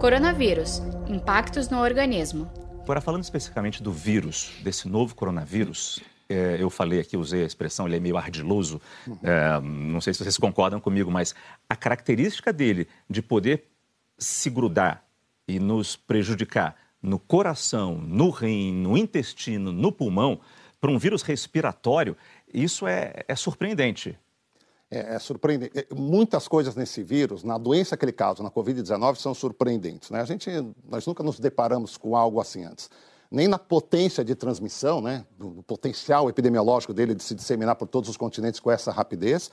Coronavírus, impactos no organismo. Agora, falando especificamente do vírus, desse novo coronavírus, eu falei aqui, usei a expressão, ele é meio ardiloso, não sei se vocês concordam comigo, mas a característica dele de poder se grudar e nos prejudicar no coração, no rim, no intestino, no pulmão, para um vírus respiratório, isso é surpreendente. É surpreendente. Muitas coisas nesse vírus, na doença, aquele caso, na Covid-19, são surpreendentes, né? Nós nunca nos deparamos com algo assim antes. Nem na potência de transmissão, né? Do potencial epidemiológico dele de se disseminar por todos os continentes com essa rapidez.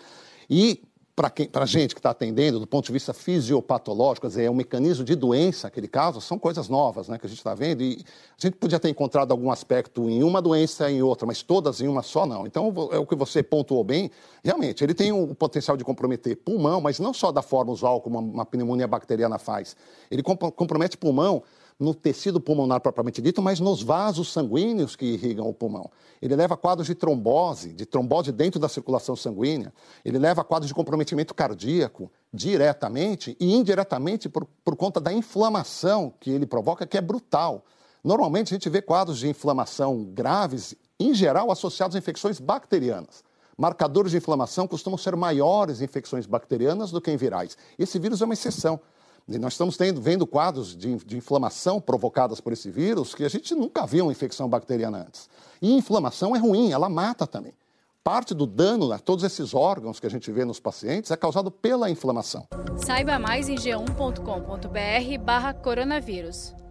E para a gente que está atendendo, do ponto de vista fisiopatológico, quer dizer, é um mecanismo de doença, aquele caso, são coisas novas, né, que a gente está vendo. E a gente podia ter encontrado algum aspecto em uma doença, em outra, mas todas em uma só, não. Então, é o que você pontuou bem. Realmente, ele tem um potencial de comprometer pulmão, mas não só da forma usual, como uma pneumonia bacteriana faz. Ele compromete pulmão no tecido pulmonar propriamente dito, mas nos vasos sanguíneos que irrigam o pulmão. Ele leva a quadros de trombose dentro da circulação sanguínea. Ele leva a quadros de comprometimento cardíaco diretamente e indiretamente por conta da inflamação que ele provoca, que é brutal. Normalmente a gente vê quadros de inflamação graves, em geral associados a infecções bacterianas. Marcadores de inflamação costumam ser maiores em infecções bacterianas do que em virais. Esse vírus é uma exceção. E nós estamos vendo quadros de inflamação provocadas por esse vírus que a gente nunca viu uma infecção bacteriana antes. E inflamação é ruim, ela mata também. Parte do dano a todos esses órgãos que a gente vê nos pacientes é causado pela inflamação. Saiba mais em g1.com.br/coronavírus.